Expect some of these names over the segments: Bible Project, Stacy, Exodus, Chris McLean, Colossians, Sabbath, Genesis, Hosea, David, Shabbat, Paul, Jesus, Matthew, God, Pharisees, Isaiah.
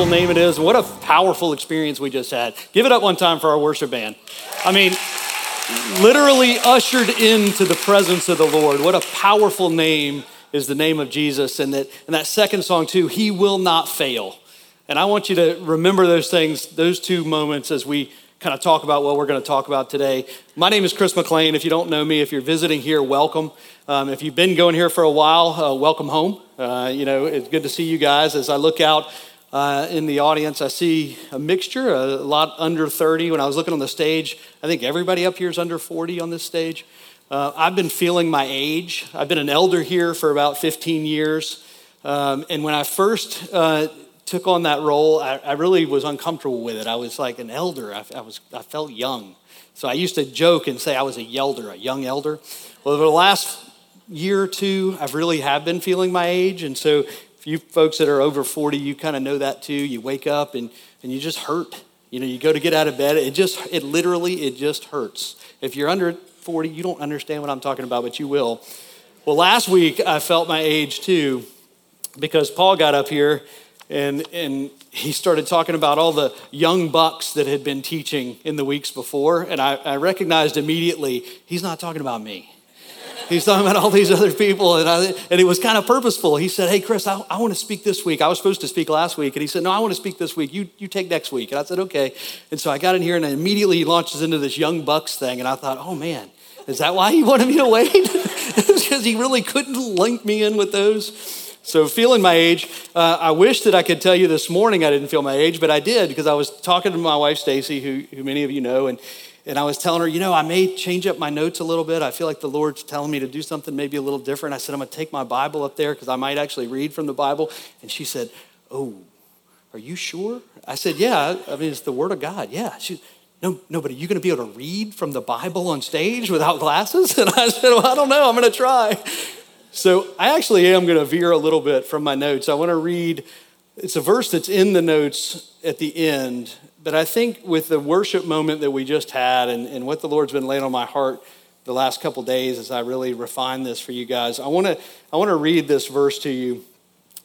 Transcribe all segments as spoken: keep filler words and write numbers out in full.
wonderful name it is. What a powerful experience we just had. Give it up one time for our worship band. I mean, literally ushered into the presence of the Lord. What a powerful name is the name of Jesus. And that, and that second song too, He Will Not Fail. And I want you to remember those things, those two moments as we kind of talk about what we're going to talk about today. My name is Chris McLean. If you don't know me, if you're visiting here, welcome. Um, if you've been going here for a while, uh, welcome home. Uh, you know, it's good to see you guys. As I look out uh, in the audience, I see a mixture, a lot under thirty. When I was looking on the stage, I think everybody up here is under forty on this stage. Uh, I've been feeling my age. I've been an elder here for about fifteen years. Um, and when I first uh, took on that role, I, I really was uncomfortable with it. I was like an elder. I, I was I felt young. So I used to joke and say I was a yelder, a young elder. Well, over the last year or two, I've really have been feeling my age. And so if you folks that are over forty, you kind of know that too. You wake up and, and you just hurt. You know, you go to get out of bed. It just, it literally, it just hurts. If you're under forty, you don't understand what I'm talking about, but you will. Well, last week I felt my age too because Paul got up here And and he started talking about all the young bucks that had been teaching in the weeks before. And I, I recognized immediately, he's not talking about me. He's talking about all these other people. And I, and it was kind of purposeful. He said, hey, Chris, I, I want to speak this week. I was supposed to speak last week. And he said, no, I want to speak this week. You you take next week. And I said, okay. And so I got in here and I immediately he launches into this young bucks thing. And I thought, oh, man, is that why he wanted me to wait? Because he really couldn't link me in with those. So feeling my age, uh, I wish that I could tell you this morning I didn't feel my age, but I did because I was talking to my wife, Stacy, who, who many of you know, and, and I was telling her, you know, I may change up my notes a little bit. I feel like the Lord's telling me to do something maybe a little different. I said, I'm going to take my Bible up there because I might actually read from the Bible. And she said, oh, are you sure? I said, yeah, I mean, it's the Word of God. Yeah. She No, no, but are you going to be able to read from the Bible on stage without glasses? And I said, well, I don't know. I'm going to try. So I actually am going to veer a little bit from my notes. I want to read, it's a verse that's in the notes at the end, but I think with the worship moment that we just had and, and what the Lord's been laying on my heart the last couple days as I really refine this for you guys, I want to I want to read this verse to you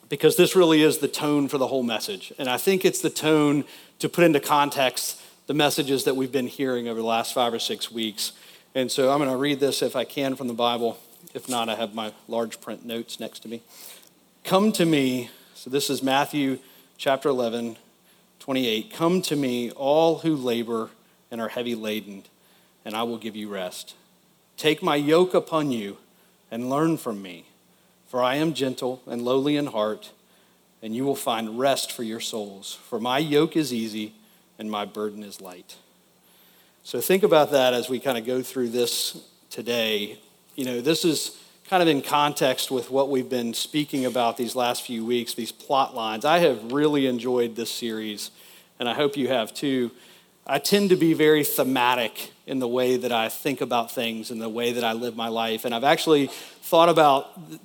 because this really is the tone for the whole message. And I think it's the tone to put into context the messages that we've been hearing over the last five or six weeks. And so I'm going to read this if I can from the Bible. If not, I have my large print notes next to me. Come to me, so this is Matthew chapter eleven, twenty-eight. Come to me, all who labor and are heavy laden, and I will give you rest. Take my yoke upon you and learn from me, for I am gentle and lowly in heart, and you will find rest for your souls. For my yoke is easy and my burden is light. So think about that as we kind of go through this today. You know, this is kind of in context with what we've been speaking about these last few weeks, these plot lines. I have really enjoyed this series, and I hope you have too. I tend to be very thematic in the way that I think about things and the way that I live my life. And I've actually thought about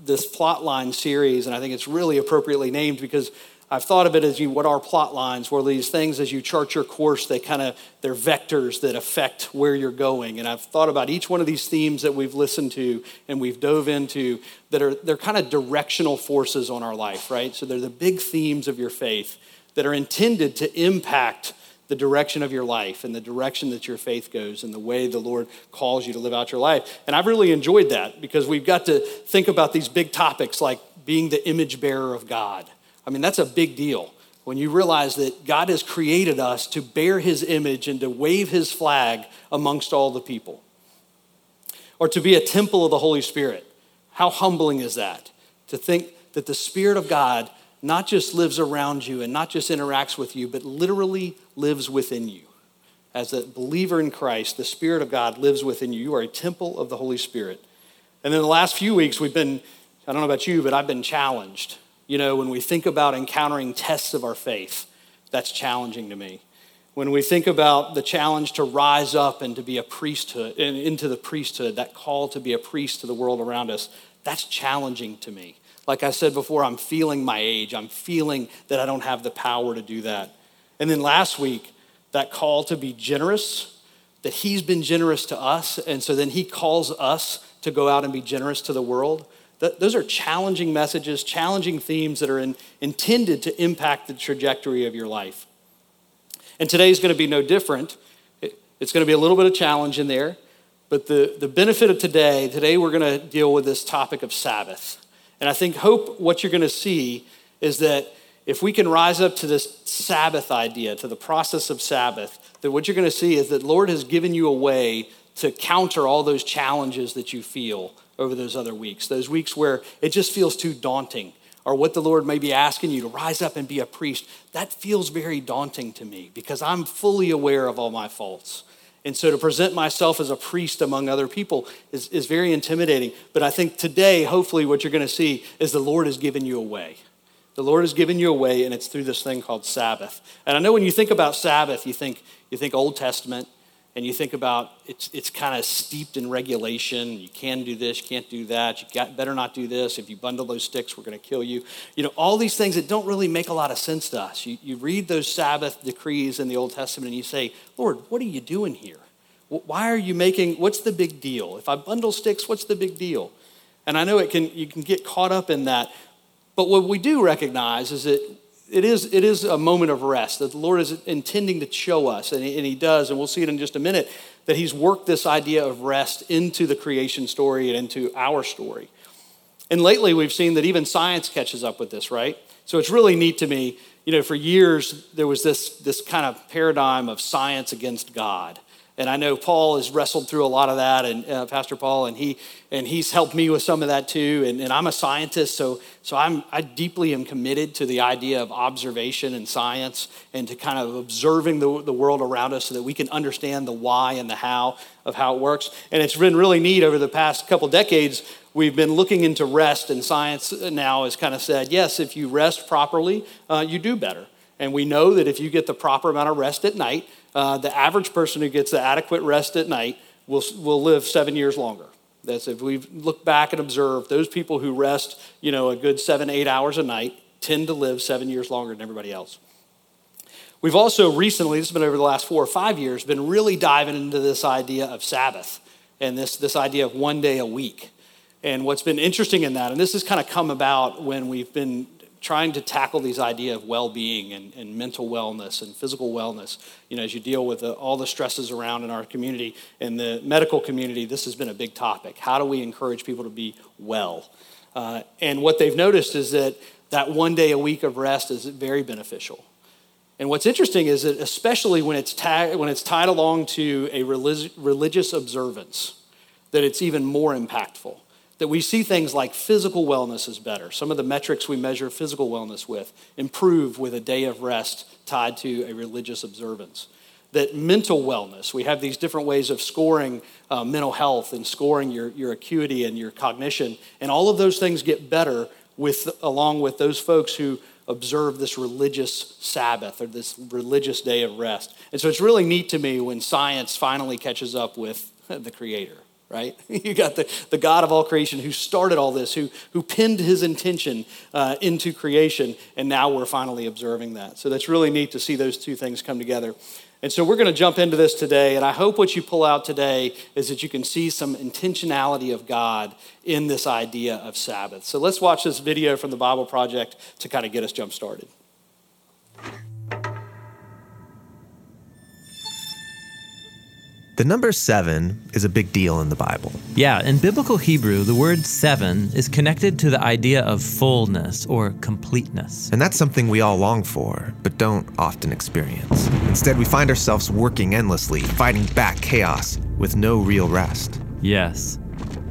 this plot line series, and I think it's really appropriately named because I've thought of it as you, what are plot lines? Well, these things as you chart your course, they kind of, they're vectors that affect where you're going. And I've thought about each one of these themes that we've listened to and we've dove into that are, they're kind of directional forces on our life, right? So they're the big themes of your faith that are intended to impact the direction of your life and the direction that your faith goes and the way the Lord calls you to live out your life. And I've really enjoyed that because we've got to think about these big topics like being the image bearer of God. I mean, that's a big deal when you realize that God has created us to bear his image and to wave his flag amongst all the people. Or to be a temple of the Holy Spirit. How humbling is that? To think that the Spirit of God not just lives around you and not just interacts with you, but literally lives within you. As a believer in Christ, the Spirit of God lives within you. You are a temple of the Holy Spirit. And in the last few weeks, we've been, I don't know about you, but I've been challenged. You know, when we think about encountering tests of our faith, that's challenging to me. When we think about the challenge to rise up and to be a priesthood, and into the priesthood, that call to be a priest to the world around us, that's challenging to me. Like I said before, I'm feeling my age. I'm feeling that I don't have the power to do that. And then last week, that call to be generous, that he's been generous to us, and so then he calls us to go out and be generous to the world. Th- those are challenging messages, challenging themes that are in, intended to impact the trajectory of your life. And today's going to be no different. It, it's going to be a little bit of challenge in there. But the, the benefit of today, today we're going to deal with this topic of Sabbath. And I think hope what you're going to see is that if we can rise up to this Sabbath idea, to the process of Sabbath, then what you're going to see is that Lord has given you a way to counter all those challenges that you feel over those other weeks, those weeks where it just feels too daunting, or what the Lord may be asking you to rise up and be a priest. That feels very daunting to me because I'm fully aware of all my faults. And so to present myself as a priest among other people is, is very intimidating. But I think today, hopefully, what you're going to see is the Lord has given you a way. The Lord has given you a way, and it's through this thing called Sabbath. And I know when you think about Sabbath, you think you think Old Testament, and you think about it's it's kind of steeped in regulation. You can do this, you can't do that. You got, better not do this. If you bundle those sticks, we're going to kill you. You know, all these things that don't really make a lot of sense to us. You, you read those Sabbath decrees in the Old Testament, and you say, Lord, what are you doing here? Why are you making, what's the big deal? If I bundle sticks, what's the big deal? And I know it can you can get caught up in that. But what we do recognize is that it is it is a moment of rest that the Lord is intending to show us, and he, and he does, and we'll see it in just a minute, that he's worked this idea of rest into the creation story and into our story. And lately we've seen that even science catches up with this, right? So it's really neat to me, you know, for years there was this, this kind of paradigm of science against God. And I know Paul has wrestled through a lot of that, and uh, Pastor Paul, and he and he's helped me with some of that too. And, and I'm a scientist, so so I'm I deeply am committed to the idea of observation and science, and to kind of observing the the world around us so that we can understand the why and the how of how it works. And it's been really neat over the past couple decades. We've been looking into rest, and science now has kind of said, yes, if you rest properly, uh, you do better. And we know that if you get the proper amount of rest at night. Uh, the average person who gets the adequate rest at night will will live seven years longer. That's if we look back and observe, those people who rest, you know, a good seven, eight hours a night tend to live seven years longer than everybody else. We've also recently, this has been over the last four or five years, been really diving into this idea of Sabbath and this this idea of one day a week. And what's been interesting in that, and this has kind of come about when we've been trying to tackle these idea of well-being and, and mental wellness and physical wellness. You know, as you deal with the, all the stresses around in our community and the medical community, this has been a big topic. How do we encourage people to be well? Uh, and what they've noticed is that that one day a week of rest is very beneficial. And what's interesting is that especially when it's, ta- when it's tied along to a relig- religious observance, that it's even more impactful. That we see things like physical wellness is better. Some of the metrics we measure physical wellness with improve with a day of rest tied to a religious observance. That mental wellness, we have these different ways of scoring uh, mental health and scoring your, your acuity and your cognition, and all of those things get better with along with those folks who observe this religious Sabbath or this religious day of rest. And so it's really neat to me when science finally catches up with the Creator. Right? You got the, the God of all creation who started all this, who who pinned his intention uh, into creation, and now we're finally observing that. So that's really neat to see those two things come together. And so we're going to jump into this today, and I hope what you pull out today is that you can see some intentionality of God in this idea of Sabbath. So let's watch this video from the Bible Project to kind of get us jump started. The number seven is a big deal in the Bible. Yeah, in biblical Hebrew, the word seven is connected to the idea of fullness or completeness. And that's something we all long for, but don't often experience. Instead, we find ourselves working endlessly, fighting back chaos with no real rest. Yes.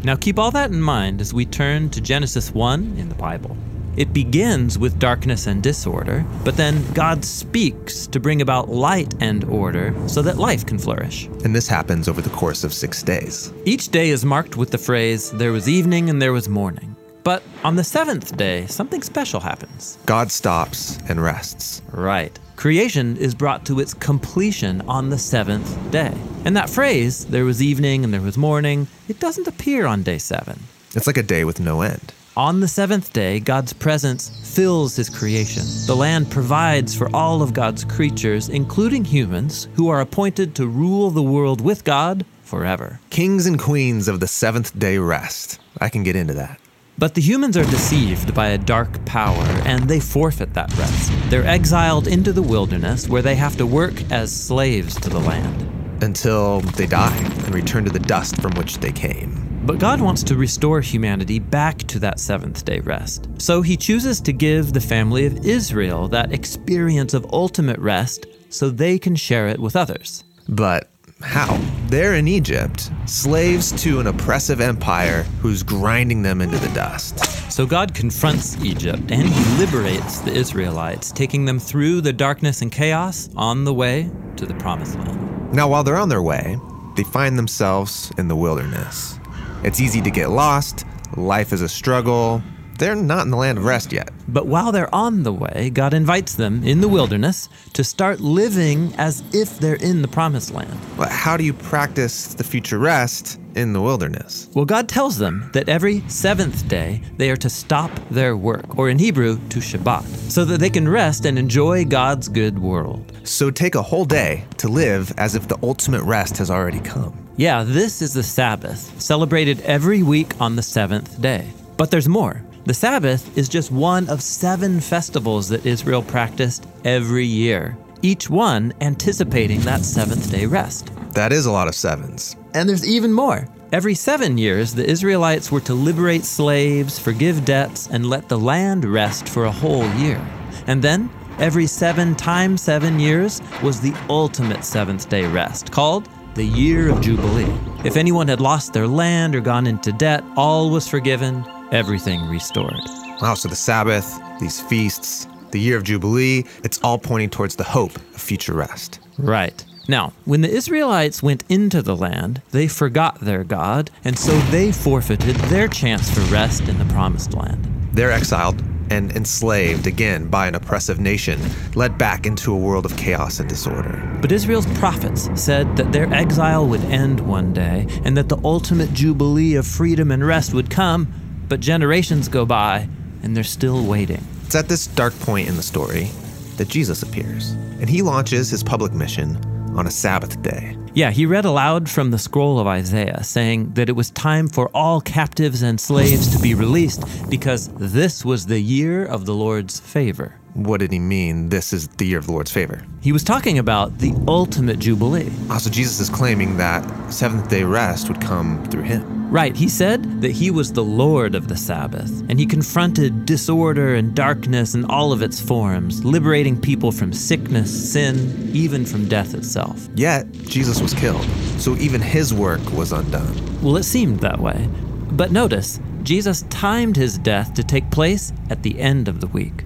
Now keep all that in mind as we turn to Genesis one in the Bible. It begins with darkness and disorder, but then God speaks to bring about light and order so that life can flourish. And this happens over the course of six days. Each day is marked with the phrase, there was evening and there was morning. But on the seventh day, something special happens. God stops and rests. Right. Creation is brought to its completion on the seventh day. And that phrase, there was evening and there was morning, it doesn't appear on day seven. It's like a day with no end. On the seventh day, God's presence fills his creation. The land provides for all of God's creatures, including humans, who are appointed to rule the world with God forever. Kings and queens of the seventh day rest. I can get into that. But the humans are deceived by a dark power, and they forfeit that rest. They're exiled into the wilderness, where they have to work as slaves to the land. Until they die and return to the dust from which they came. But God wants to restore humanity back to that seventh day rest. So he chooses to give the family of Israel that experience of ultimate rest so they can share it with others. But how? They're in Egypt, slaves to an oppressive empire who's grinding them into the dust. So God confronts Egypt and he liberates the Israelites, taking them through the darkness and chaos on the way to the promised land. Now, while they're on their way, they find themselves in the wilderness. It's easy to get lost, life is a struggle, they're not in the land of rest yet. But while they're on the way, God invites them in the wilderness to start living as if they're in the promised land. But how do you practice the future rest in the wilderness? Well, God tells them that every seventh day they are to stop their work, or in Hebrew, to Shabbat, so that they can rest and enjoy God's good world. So take a whole day to live as if the ultimate rest has already come. Yeah, this is the Sabbath, celebrated every week on the seventh day. But there's more. The Sabbath is just one of seven festivals that Israel practiced every year, each one anticipating that seventh day rest. That is a lot of sevens. And there's even more. Every seven years, the Israelites were to liberate slaves, forgive debts, and let the land rest for a whole year. And then, every seven times seven years was the ultimate seventh day rest, called the Year of Jubilee. If anyone had lost their land or gone into debt, all was forgiven, everything restored. Wow, so the Sabbath, these feasts, the Year of Jubilee, it's all pointing towards the hope of future rest. Right. Now, when the Israelites went into the land, they forgot their God, and so they forfeited their chance for rest in the promised land. They're exiled and enslaved again by an oppressive nation, led back into a world of chaos and disorder. But Israel's prophets said that their exile would end one day and that the ultimate jubilee of freedom and rest would come, but generations go by and they're still waiting. It's at this dark point in the story that Jesus appears, and he launches his public mission on a Sabbath day. Yeah, he read aloud from the scroll of Isaiah, saying that it was time for all captives and slaves to be released because this was the year of the Lord's favor. What did he mean, this is the year of the Lord's favor? He was talking about the ultimate jubilee. Also, Jesus is claiming that seventh-day rest would come through him. Right, he said that he was the Lord of the Sabbath, and he confronted disorder and darkness in all of its forms, liberating people from sickness, sin, even from death itself. Yet, Jesus was killed, so even his work was undone. Well, it seemed that way. But notice, Jesus timed his death to take place at the end of the week.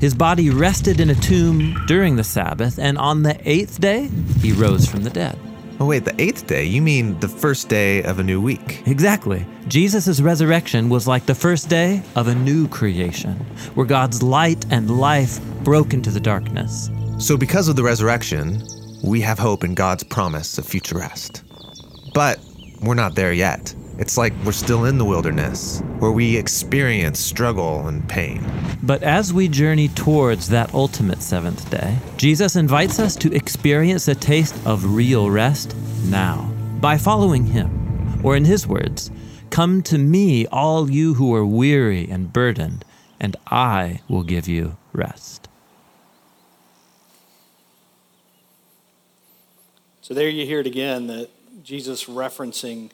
His body rested in a tomb during the Sabbath, and on the eighth day, he rose from the dead. Oh wait, the eighth day? You mean the first day of a new week? Exactly. Jesus' resurrection was like the first day of a new creation, where God's light and life broke into the darkness. So because of the resurrection, we have hope in God's promise of future rest. But we're not there yet. It's like we're still in the wilderness, where we experience struggle and pain. But as we journey towards that ultimate seventh day, Jesus invites us to experience a taste of real rest now, by following him. Or in his words, "Come to me, all you who are weary and burdened, and I will give you rest." So there you hear it again, that Jesus referencing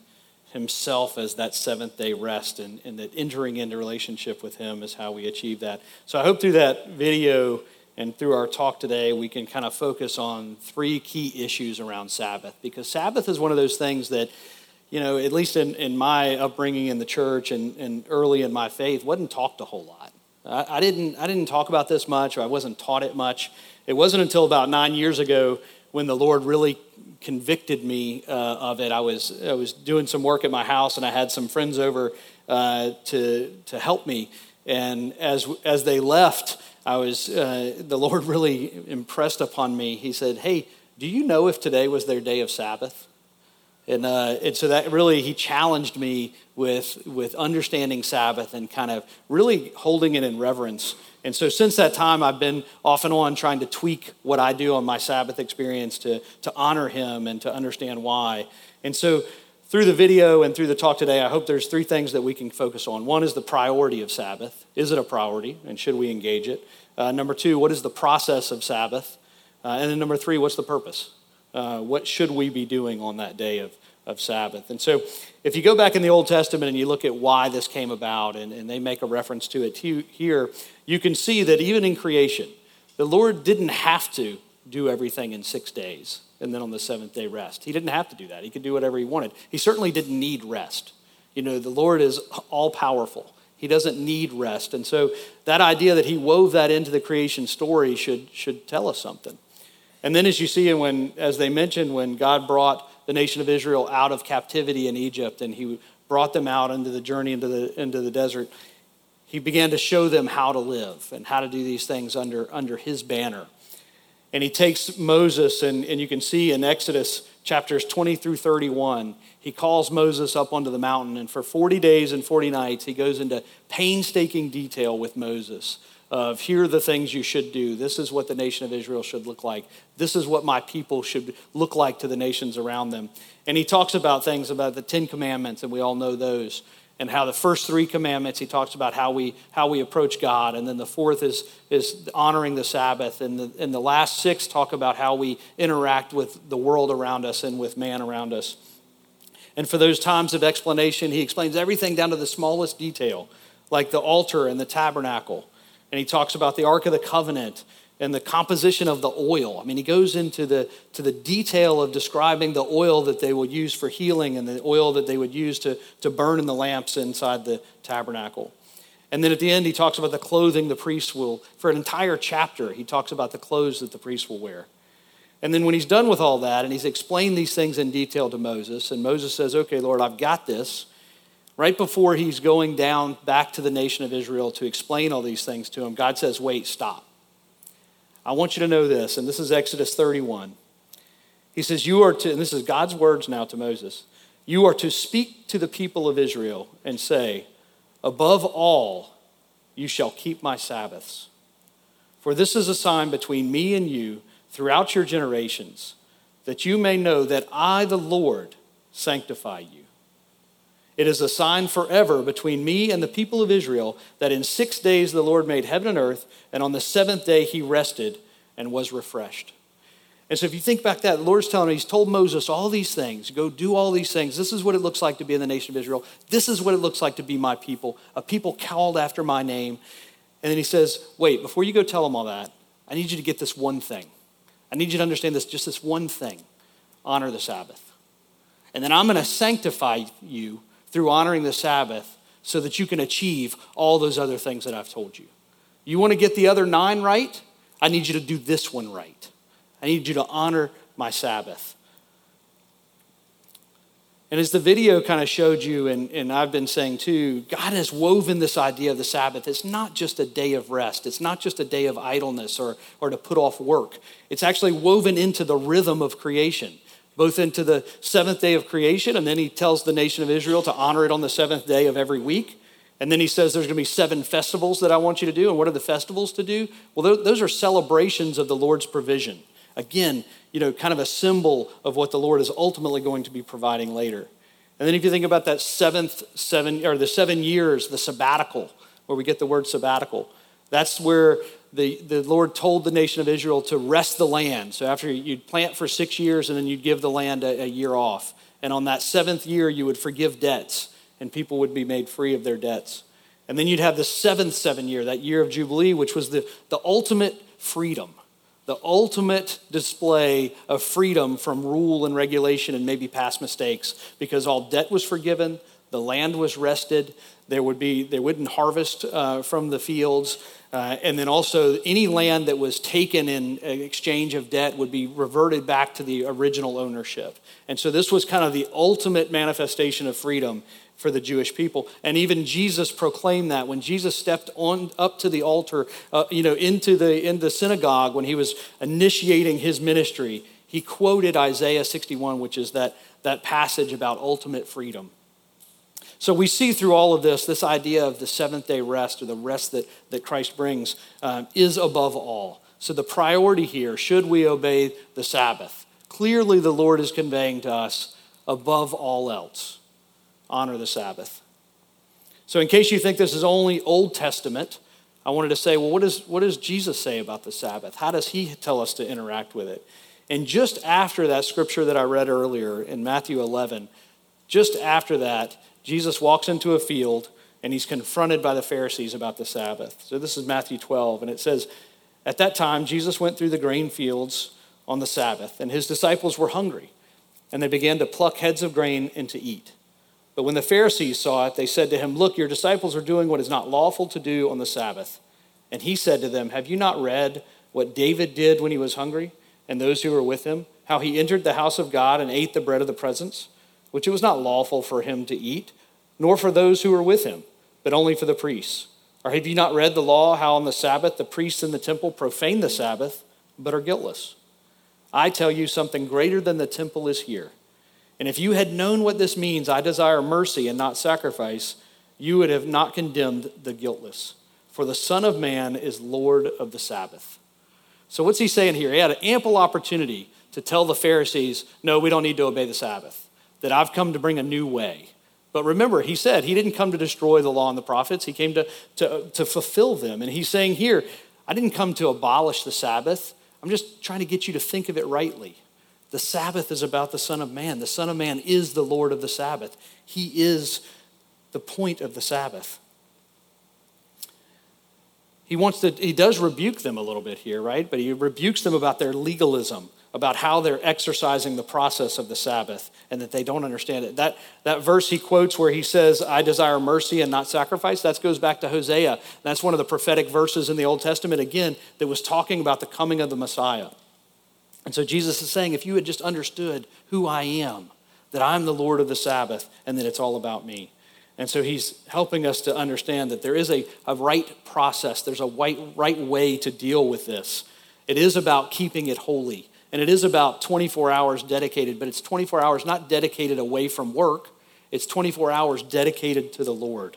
himself as that seventh day rest, and, and that entering into relationship with him is how we achieve that. So I hope through that video and through our talk today, we can kind of focus on three key issues around Sabbath, because Sabbath is one of those things that, you know, at least in, in my upbringing in the church and, and early in my faith, wasn't talked a whole lot. I, I didn't I didn't talk about this much, or I wasn't taught it much. It wasn't until about nine years ago when the Lord really convicted me uh, of it. I was I was doing some work at my house, and I had some friends over uh, to to help me. And as as they left, I was uh, the Lord really impressed upon me. He said, "Hey, do you know if today was their day of Sabbath?" And uh, and so that really, he challenged me with with understanding Sabbath and kind of really holding it in reverence. And so since that time, I've been off and on trying to tweak what I do on my Sabbath experience to, to honor him and to understand why. And so through the video and through the talk today, I hope there's three things that we can focus on. One is the priority of Sabbath. Is it a priority, and should we engage it? Uh, number two, what is the process of Sabbath? Uh, and then number three, what's the purpose? Uh, what should we be doing on that day of, of Sabbath? And so if you go back in the Old Testament and you look at why this came about, and, and they make a reference to it to, here, you can see that even in creation, the Lord didn't have to do everything in six days. And then on the seventh day rest. He didn't have to do that. He could do whatever he wanted. He certainly didn't need rest. You know, the Lord is all-powerful. He doesn't need rest. And so that idea that he wove that into the creation story should should tell us something. And then as you see, and when, as they mentioned, when God brought the nation of Israel out of captivity in Egypt, and he brought them out into the journey into the into the desert, he began to show them how to live and how to do these things under, under his banner. And he takes Moses, and, and you can see in Exodus chapters twenty through thirty-one, he calls Moses up onto the mountain, and for forty days and forty nights, he goes into painstaking detail with Moses of here are the things you should do. This is what the nation of Israel should look like. This is what my people should look like to the nations around them. And he talks about things about the Ten Commandments, and we all know those. And how the first three commandments, he talks about how we how we approach God, and then the fourth is is honoring the Sabbath, and the and the last six talk about how we interact with the world around us and with man around us. And for those times of explanation, he explains everything down to the smallest detail, like the altar and the tabernacle, and he talks about the Ark of the Covenant and the composition of the oil. I mean, he goes into the to the detail of describing the oil that they would use for healing and the oil that they would use to, to burn in the lamps inside the tabernacle. And then at the end, he talks about the clothing the priests will, for an entire chapter, he talks about the clothes that the priests will wear. And then when he's done with all that, and he's explained these things in detail to Moses, and Moses says, okay, Lord, I've got this. Right before he's going down back to the nation of Israel to explain all these things to him, God says, wait, stop. I want you to know this, and this is Exodus thirty-one. He says, you are to, and this is God's words now to Moses, you are to speak to the people of Israel and say, above all, you shall keep my Sabbaths. For this is a sign between me and you throughout your generations, that you may know that I, the Lord, sanctify you. It is a sign forever between me and the people of Israel that in six days the Lord made heaven and earth, and on the seventh day he rested and was refreshed. And so if you think back that, the Lord's telling him, he's told Moses all these things, go do all these things. This is what it looks like to be in the nation of Israel. This is what it looks like to be my people, a people called after my name. And then he says, wait, before you go tell them all that, I need you to get this one thing. I need you to understand this, just this one thing. Honor the Sabbath. And then I'm going to sanctify you through honoring the Sabbath so that you can achieve all those other things that I've told you. You want to get the other nine right? I need you to do this one right. I need you to honor my Sabbath. And as the video kind of showed you, and, and I've been saying too, God has woven this idea of the Sabbath. It's not just a day of rest. It's not just a day of idleness or, or to put off work. It's actually woven into the rhythm of creation, both into the seventh day of creation, and then he tells the nation of Israel to honor it on the seventh day of every week. And then he says there's going to be seven festivals that I want you to do. And what are the festivals to do? Well, those are celebrations of the Lord's provision. Again, you know, kind of a symbol of what the Lord is ultimately going to be providing later. And then if you think about that seventh, seven, or the seven years, the sabbatical, where we get the word sabbatical, that's where The, the Lord told the nation of Israel to rest the land. So after you'd plant for six years and then you'd give the land a, a year off. And on that seventh year, you would forgive debts and people would be made free of their debts. And then you'd have the seventh seven year, that year of Jubilee, which was the, the ultimate freedom, the ultimate display of freedom from rule and regulation and maybe past mistakes, because all debt was forgiven, the land was rested, there would be, they wouldn't harvest uh, from the fields. Uh, and then also any land that was taken in exchange of debt would be reverted back to the original ownership. And so this was kind of the ultimate manifestation of freedom for the Jewish people. And even Jesus proclaimed that when Jesus stepped on up to the altar, uh, you know, into the, in the synagogue when he was initiating his ministry, he quoted Isaiah sixty-one, which is that, that passage about ultimate freedom. So we see through all of this, this idea of the seventh day rest, or the rest that, that Christ brings, um, is above all. So the priority here, should we obey the Sabbath? Clearly the Lord is conveying to us, above all else. Honor the Sabbath. So in case you think this is only Old Testament, I wanted to say, well, what, is, what does Jesus say about the Sabbath? How does he tell us to interact with it? And just after that scripture that I read earlier in Matthew eleven, just after that, Jesus walks into a field and he's confronted by the Pharisees about the Sabbath. So this is Matthew twelve, and it says, at that time, Jesus went through the grain fields on the Sabbath, and his disciples were hungry, and they began to pluck heads of grain and to eat. But when the Pharisees saw it, they said to him, look, your disciples are doing what is not lawful to do on the Sabbath. And he said to them, have you not read what David did when he was hungry and those who were with him, how he entered the house of God and ate the bread of the presence, which it was not lawful for him to eat, nor for those who were with him, but only for the priests? Or have you not read the law, how on the Sabbath the priests in the temple profane the Sabbath, but are guiltless? I tell you, something greater than the temple is here. And if you had known what this means, I desire mercy and not sacrifice, you would have not condemned the guiltless. For the Son of Man is Lord of the Sabbath. So what's he saying here? He had an ample opportunity to tell the Pharisees, no, we don't need to obey the Sabbath, that I've come to bring a new way. But remember, he said he didn't come to destroy the law and the prophets. He came to, to, to fulfill them. And he's saying here, I didn't come to abolish the Sabbath. I'm just trying to get you to think of it rightly. The Sabbath is about the Son of Man. The Son of Man is the Lord of the Sabbath. He is the point of the Sabbath. He wants to, he does rebuke them a little bit here, right? But he rebukes them about their legalism, about how they're exercising the process of the Sabbath and that they don't understand it. That, that verse he quotes where he says, I desire mercy and not sacrifice, that goes back to Hosea. That's one of the prophetic verses in the Old Testament, again, that was talking about the coming of the Messiah. And so Jesus is saying, if you had just understood who I am, that I'm the Lord of the Sabbath and that it's all about me. And so he's helping us to understand that there is a, a right process. There's a right, right way to deal with this. It is about keeping it holy. And it is about twenty-four hours dedicated, but it's twenty-four hours not dedicated away from work. It's twenty-four hours dedicated to the Lord.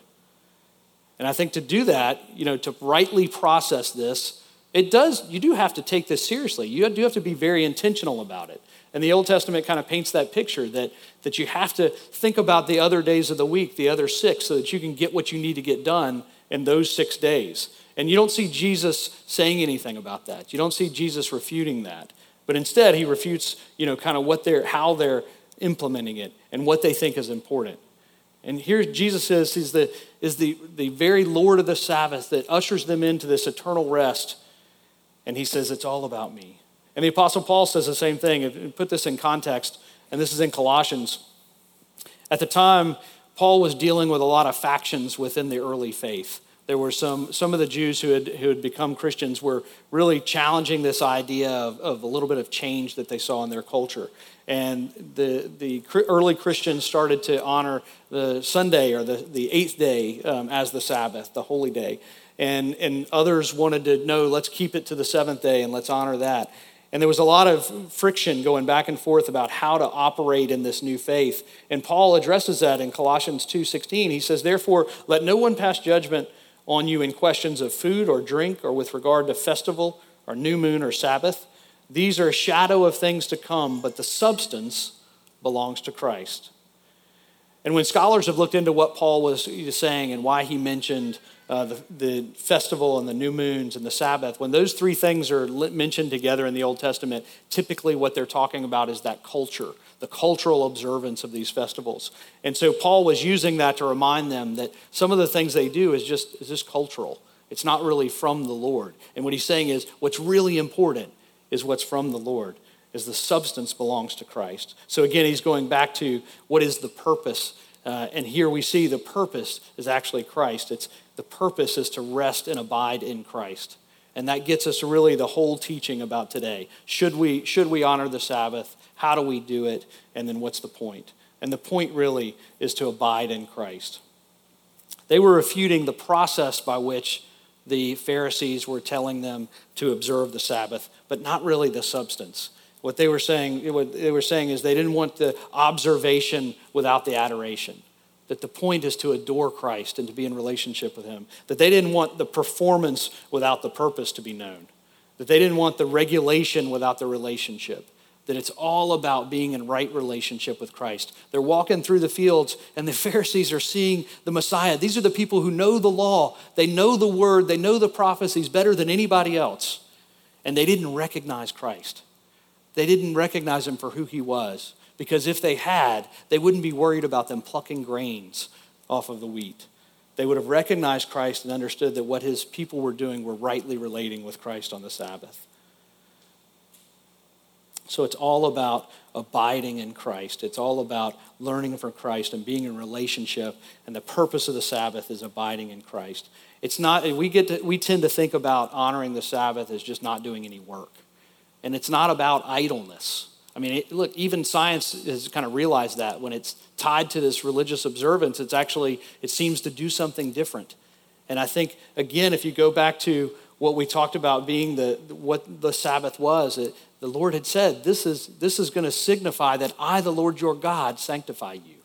And I think to do that, you know, to rightly process this, it does, you do have to take this seriously. You do have to be very intentional about it. And the Old Testament kind of paints that picture that, that you have to think about the other days of the week, the other six, so that you can get what you need to get done in those six days. And you don't see Jesus saying anything about that. You don't see Jesus refuting that. But instead, he refutes, you know, kind of what they're, how they're implementing it and what they think is important. And here Jesus is, is, the, is the, the very Lord of the Sabbath that ushers them into this eternal rest. And he says, it's all about me. And the Apostle Paul says the same thing. Put this in context, and this is in Colossians. At the time, Paul was dealing with a lot of factions within the early faith. There were some some of the Jews who had who had become Christians were really challenging this idea of, of a little bit of change that they saw in their culture. And the the early Christians started to honor the Sunday or the, the eighth day um, as the Sabbath, the holy day. And and others wanted to know, let's keep it to the seventh day and let's honor that. And there was a lot of friction going back and forth about how to operate in this new faith. And Paul addresses that in Colossians two sixteen. He says, therefore, let no one pass judgment on you in questions of food or drink or with regard to festival or new moon or Sabbath. These are a shadow of things to come, but the substance belongs to Christ. And when scholars have looked into what Paul was saying and why he mentioned uh, the, the festival and the new moons and the Sabbath, when those three things are mentioned together in the Old Testament, typically what they're talking about is that culture, the cultural observance of these festivals. And so Paul was using that to remind them that some of the things they do is just, is just cultural. It's not really from the Lord. And what he's saying is what's really important is what's from the Lord, is the substance belongs to Christ. So again, he's going back to what is the purpose. Uh, and here we see the purpose is actually Christ. It's the purpose is to rest and abide in Christ. And that gets us really the whole teaching about today. Should we, should we honor the Sabbath? How do we do it? And then what's the point? And the point really is to abide in Christ. They were refuting the process by which the Pharisees were telling them to observe the Sabbath, but not really the substance. What they were saying, what they were saying is they didn't want the observation without the adoration. That the point is to adore Christ and to be in relationship with him. That they didn't want the performance without the purpose to be known. That they didn't want the regulation without the relationship. that it's all about being in right relationship with Christ. They're walking through the fields, and the Pharisees are seeing the Messiah. These are the people who know the law. They know the word. They know the prophecies better than anybody else. And they didn't recognize Christ. They didn't recognize him for who he was, because if they had, they wouldn't be worried about them plucking grains off of the wheat. They would have recognized Christ and understood that what his people were doing were rightly relating with Christ on the Sabbath. So it's all about abiding in Christ. It's all about learning from Christ and being in relationship. And the purpose of the Sabbath is abiding in Christ. It's not, we get to, we tend to think about honoring the Sabbath as just not doing any work. And it's not about idleness. I mean, it, look, even science has kind of realized that when it's tied to this religious observance, it's actually, it seems to do something different. And I think, again, if you go back to what we talked about being the what the Sabbath was, it, the Lord had said, this is, this is going to signify that I, the Lord your God, sanctify you.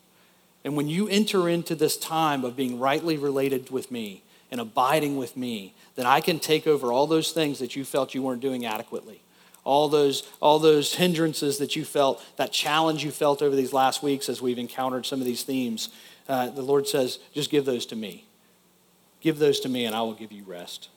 And when you enter into this time of being rightly related with me and abiding with me, then I can take over all those things that you felt you weren't doing adequately. All those, all those hindrances that you felt, that challenge you felt over these last weeks as we've encountered some of these themes, uh, the Lord says, just give those to me. Give those to me and I will give you rest.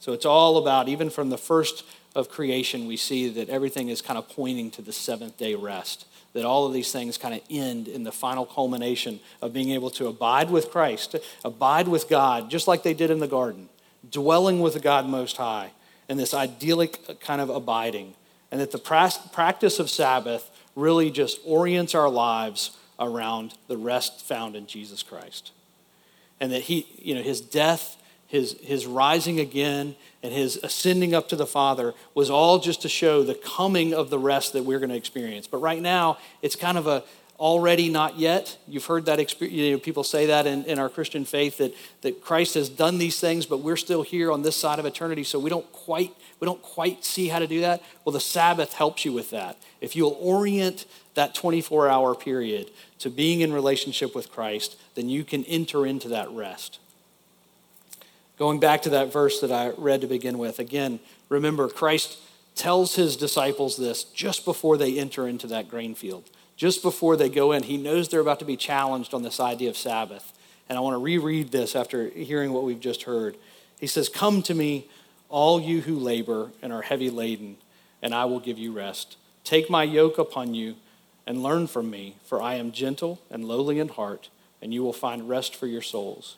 So it's all about, even from the first of creation, we see that everything is kind of pointing to the seventh day rest, that all of these things kind of end in the final culmination of being able to abide with Christ, abide with God, just like they did in the garden, dwelling with the God Most High, in this idyllic kind of abiding. And that the practice of Sabbath really just orients our lives around the rest found in Jesus Christ. And that he, you know, his death, his, his rising again, and his ascending up to the Father was all just to show the coming of the rest that we're going to experience. But right now, it's kind of a already not yet. You've heard that experience, you know, people say that in, in our Christian faith, that, that Christ has done these things, but we're still here on this side of eternity, so we don't quite we don't quite see how to do that. Well, the Sabbath helps you with that. If you'll orient that twenty-four hour period to being in relationship with Christ, then you can enter into that rest. Going back to that verse that I read to begin with, again, remember Christ tells his disciples this just before they enter into that grain field. Just before they go in, he knows they're about to be challenged on this idea of Sabbath. And I want to reread this after hearing what we've just heard. He says, "Come to me, all you who labor and are heavy laden, and I will give you rest. Take my yoke upon you and learn from me, for I am gentle and lowly in heart, and you will find rest for your souls.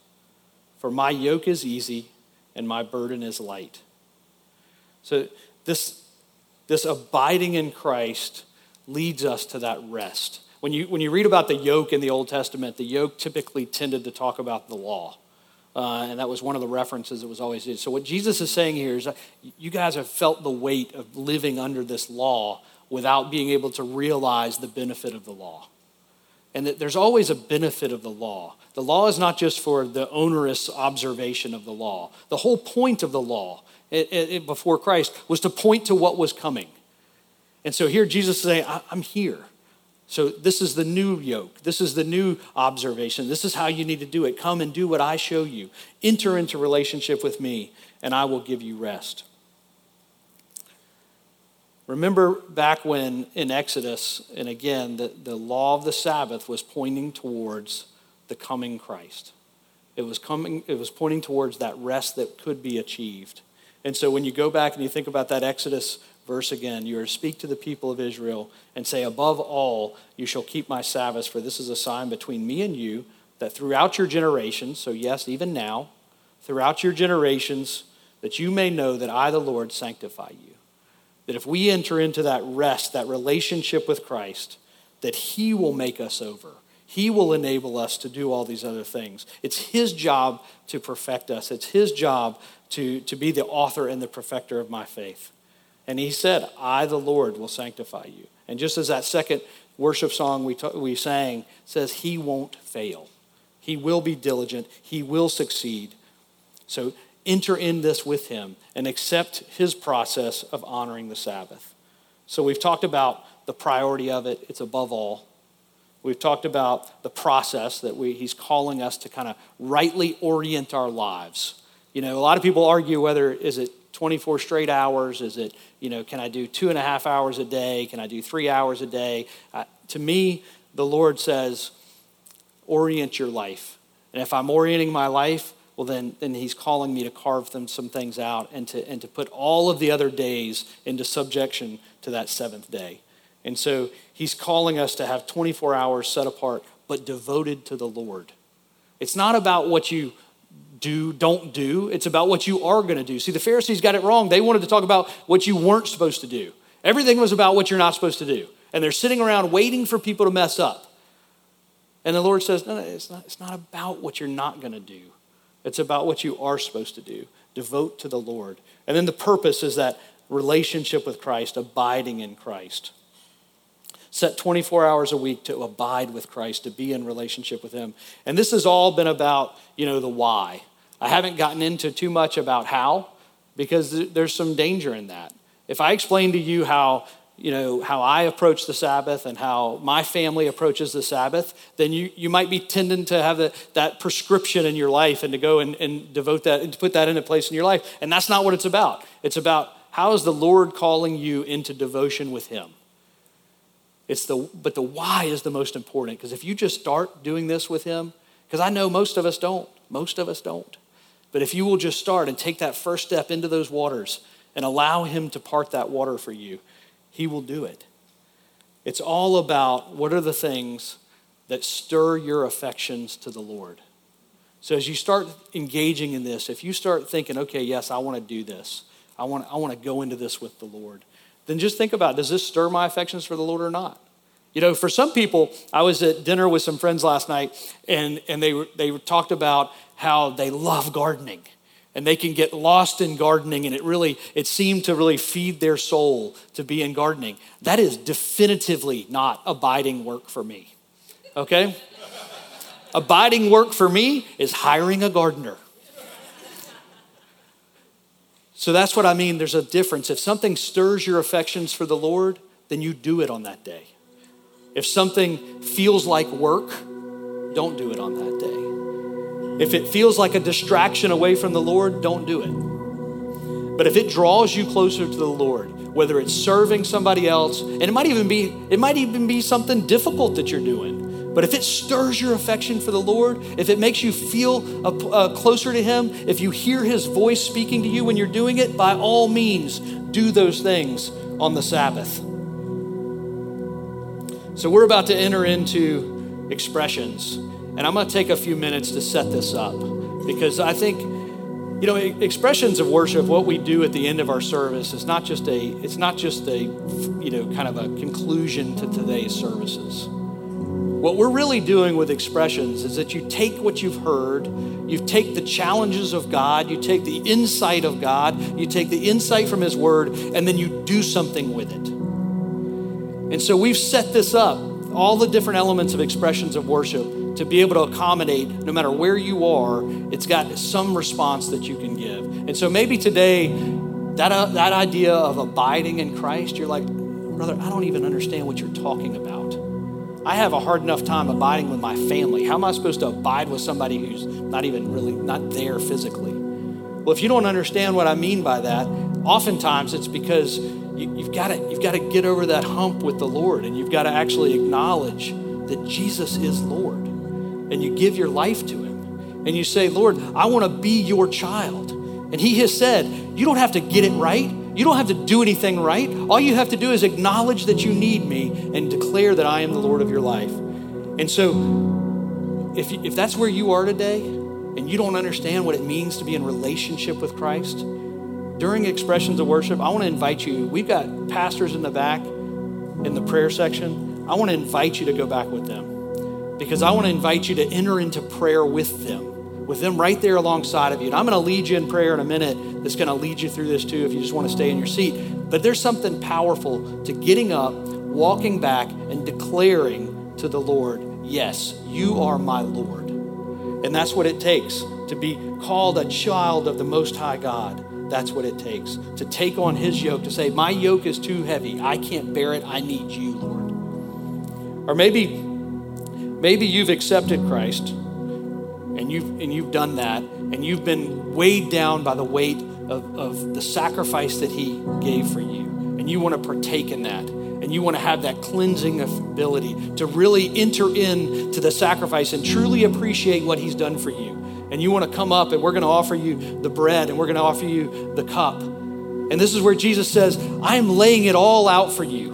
For my yoke is easy and my burden is light." So this, this abiding in Christ leads us to that rest. When you when you read about the yoke in the Old Testament, the yoke typically tended to talk about the law. Uh, and that was one of the references that was always used. So what Jesus is saying here is that you guys have felt the weight of living under this law without being able to realize the benefit of the law. And that there's always a benefit of the law. The law is not just for the onerous observation of the law. The whole point of the law it, it, it, before Christ was to point to what was coming. And so here Jesus is saying, I'm here. So this is the new yoke. This is the new observation. This is how you need to do it. Come and do what I show you. Enter into relationship with me, and I will give you rest. Remember back when in Exodus, and again, the, the law of the Sabbath was pointing towards the coming Christ. It was coming. It was pointing towards that rest that could be achieved. And so when you go back and you think about that Exodus verse again, you are to speak to the people of Israel and say, above all, you shall keep my Sabbaths, for this is a sign between me and you, that throughout your generations, so yes, even now, throughout your generations, that you may know that I, the Lord, sanctify you. That if we enter into that rest, that relationship with Christ, that he will make us over. He will enable us to do all these other things. It's his job to perfect us. It's his job to, to be the author and the perfecter of my faith. And he said, I, the Lord, will sanctify you. And just as that second worship song we, t- we sang says, he won't fail. He will be diligent. He will succeed. So enter in this with him and accept his process of honoring the Sabbath. So we've talked about the priority of it. It's above all. We've talked about the process that we, he's calling us to kind of rightly orient our lives. You know, a lot of people argue whether is it twenty-four straight hours? Is it, you know, can I do two and a half hours a day? Can I do three hours a day? Uh, to me, the Lord says, orient your life. And if I'm orienting my life, well, then then he's calling me to carve them some things out and to and to put all of the other days into subjection to that seventh day. And so he's calling us to have twenty-four hours set apart, but devoted to the Lord. It's not about what you do, don't do. It's about what you are going to do. See, the Pharisees got it wrong. They wanted to talk about what you weren't supposed to do. Everything was about what you're not supposed to do. And they're sitting around waiting for people to mess up. And the Lord says, no, no, it's not, it's not about what you're not going to do. It's about what you are supposed to do. Devote to the Lord. And then the purpose is that relationship with Christ, abiding in Christ. Set twenty-four hours a week to abide with Christ, to be in relationship with him. And this has all been about, you know, the why. I haven't gotten into too much about how, because there's some danger in that. If I explain to you how, you know, how I approach the Sabbath and how my family approaches the Sabbath, then you, you might be tending to have the, that prescription in your life and to go and, and devote that, and to put that into place in your life. And that's not what it's about. It's about how is the Lord calling you into devotion with him? It's the but the why is the most important, because if you just start doing this with him, because I know most of us don't, most of us don't. But if you will just start and take that first step into those waters and allow him to part that water for you, he will do it. It's all about what are the things that stir your affections to the Lord. So as you start engaging in this, if you start thinking, okay, yes, I want to do this. I want I want to go into this with the Lord. Then just think about, does this stir my affections for the Lord or not? You know, for some people, I was at dinner with some friends last night, and, and they were, they were talked about how they love gardening, and they can get lost in gardening, and it really, it seemed to really feed their soul to be in gardening. That is definitively not abiding work for me, okay? Abiding work for me is hiring a gardener. So that's what I mean. There's a difference. If something stirs your affections for the Lord, then you do it on that day. If something feels like work, don't do it on that day. If it feels like a distraction away from the Lord, don't do it. But if it draws you closer to the Lord, whether it's serving somebody else, and it might even be, it might even be something difficult that you're doing, but if it stirs your affection for the Lord, if it makes you feel a, uh, closer to him, if you hear his voice speaking to you when you're doing it, by all means, do those things on the Sabbath. So we're about to enter into expressions, and I'm going to take a few minutes to set this up, because I think, you know, expressions of worship, what we do at the end of our service, is not just a, it's not just a, you know, kind of a conclusion to today's services. What we're really doing with expressions is that you take what you've heard, you take the challenges of God, you take the insight of God, you take the insight from his word, and then you do something with it. And so we've set this up, all the different elements of expressions of worship, to be able to accommodate no matter where you are. It's got some response that you can give. And so maybe today, that, uh, that idea of abiding in Christ, you're like, brother, I don't even understand what you're talking about. I have a hard enough time abiding with my family. How am I supposed to abide with somebody who's not even really, not there physically? Well, if you don't understand what I mean by that, oftentimes it's because you, you've got to, you've got to get over that hump with the Lord, and you've got to actually acknowledge that Jesus is Lord, and you give your life to him, and you say, Lord, I want to be your child. And he has said, you don't have to get it right. You don't have to do anything right. All you have to do is acknowledge that you need me and declare that I am the Lord of your life. And so if, if that's where you are today and you don't understand what it means to be in relationship with Christ, during expressions of worship, I want to invite you. We've got pastors in the back in the prayer section. I want to invite you to go back with them, because I want to invite you to enter into prayer with them. with them right there alongside of you. And I'm going to lead you in prayer in a minute that's going to lead you through this too, if you just want to stay in your seat. But there's something powerful to getting up, walking back, and declaring to the Lord, yes, you are my Lord. And that's what it takes to be called a child of the Most High God. That's what it takes to take on his yoke, to say, my yoke is too heavy. I can't bear it. I need you, Lord. Or maybe, maybe you've accepted Christ, and you've and you've done that, and you've been weighed down by the weight of, of the sacrifice that he gave for you. And you want to partake in that. And you want to have that cleansing ability to really enter into the sacrifice and truly appreciate what he's done for you. And you want to come up and we're going to offer you the bread and we're going to offer you the cup. And this is where Jesus says, I am laying it all out for you.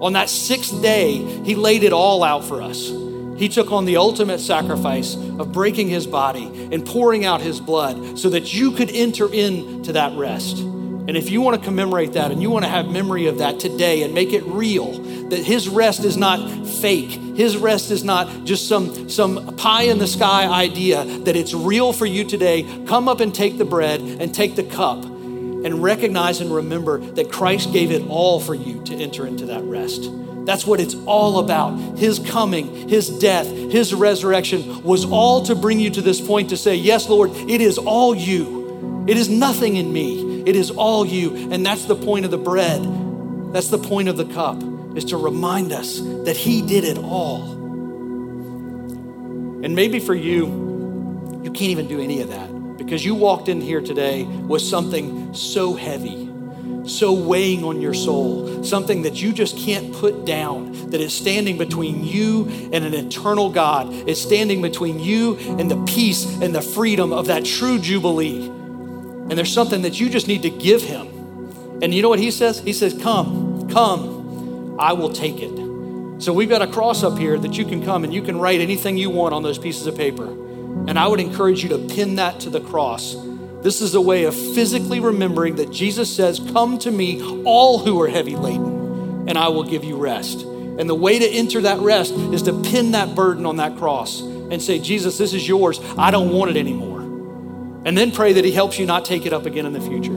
On that sixth day, he laid it all out for us. He took on the ultimate sacrifice of breaking his body and pouring out his blood so that you could enter into that rest. And if you want to commemorate that and you want to have memory of that today and make it real, that his rest is not fake. His rest is not just some, some pie in the sky idea, that it's real for you today. Come up and take the bread and take the cup and recognize and remember that Christ gave it all for you to enter into that rest. That's what it's all about. His coming, his death, his resurrection was all to bring you to this point to say, yes, Lord, it is all you. It is nothing in me. It is all you. And that's the point of the bread. That's the point of the cup, is to remind us that he did it all. And maybe for you, you can't even do any of that because you walked in here today with something so heavy, so weighing on your soul, something that you just can't put down, that is standing between you and an eternal God. It's standing between you and the peace and the freedom of that true Jubilee. And there's something that you just need to give him. And you know what he says? He says, come, come, I will take it. So we've got a cross up here that you can come and you can write anything you want on those pieces of paper. And I would encourage you to pin that to the cross. This is a way of physically remembering that Jesus says, come to me, all who are heavy laden, and I will give you rest. And the way to enter that rest is to pin that burden on that cross and say, Jesus, this is yours. I don't want it anymore. And then pray that he helps you not take it up again in the future.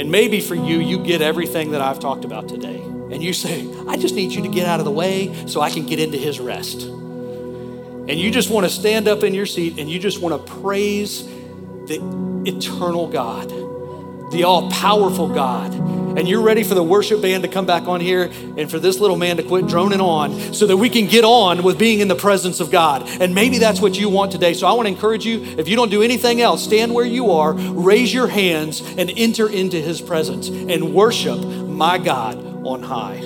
And maybe for you, you get everything that I've talked about today. And you say, I just need you to get out of the way so I can get into his rest. And you just want to stand up in your seat and you just want to praise the eternal God, the all-powerful God. And you're ready for the worship band to come back on here and for this little man to quit droning on so that we can get on with being in the presence of God. And maybe that's what you want today. So I want to encourage you, if you don't do anything else, stand where you are, raise your hands, and enter into his presence and worship my God on high.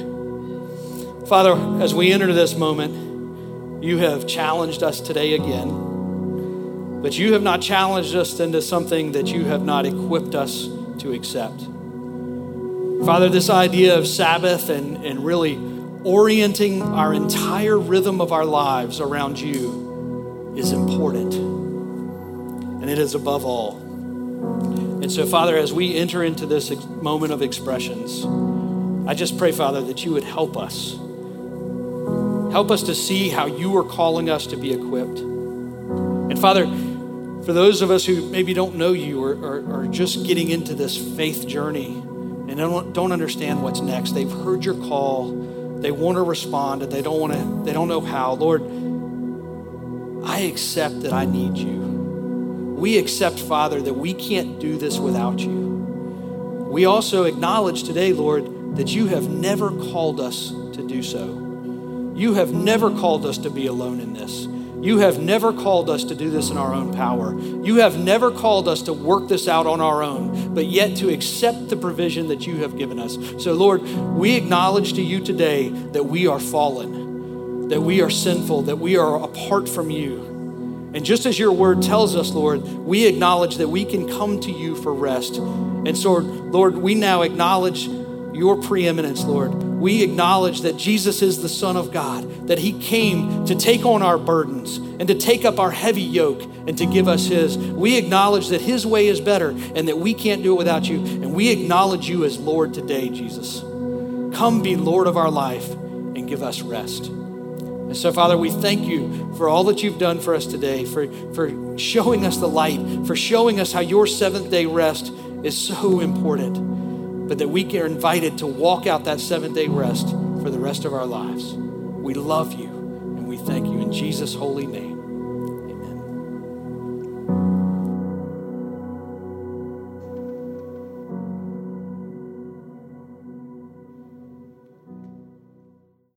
Father, as we enter this moment, you have challenged us today again, but you have not challenged us into something that you have not equipped us to accept. Father, this idea of Sabbath and, and really orienting our entire rhythm of our lives around you is important, and it is above all. And so, Father, as we enter into this ex- moment of expressions, I just pray, Father, that you would help us. Help us to see how you are calling us to be equipped. And Father, for those of us who maybe don't know you or are just getting into this faith journey and don't, don't understand what's next, they've heard your call, they want to respond, and they don't want to, they don't know how. Lord, I accept that I need you. We accept, Father, that we can't do this without you. We also acknowledge today, Lord, that you have never called us to do so. You have never called us to be alone in this. You have never called us to do this in our own power. You have never called us to work this out on our own, but yet to accept the provision that you have given us. So Lord, we acknowledge to you today that we are fallen, that we are sinful, that we are apart from you. And just as your word tells us, Lord, we acknowledge that we can come to you for rest. And so Lord, we now acknowledge your preeminence, Lord. We acknowledge that Jesus is the Son of God, that he came to take on our burdens and to take up our heavy yoke and to give us his. We acknowledge that his way is better and that we can't do it without you. And we acknowledge you as Lord today, Jesus. Come be Lord of our life and give us rest. And so, Father, we thank you for all that you've done for us today, for, for showing us the light, for showing us how your seventh day rest is so important, but that we are invited to walk out that seven-day rest for the rest of our lives. We love you, and we thank you in Jesus' holy name.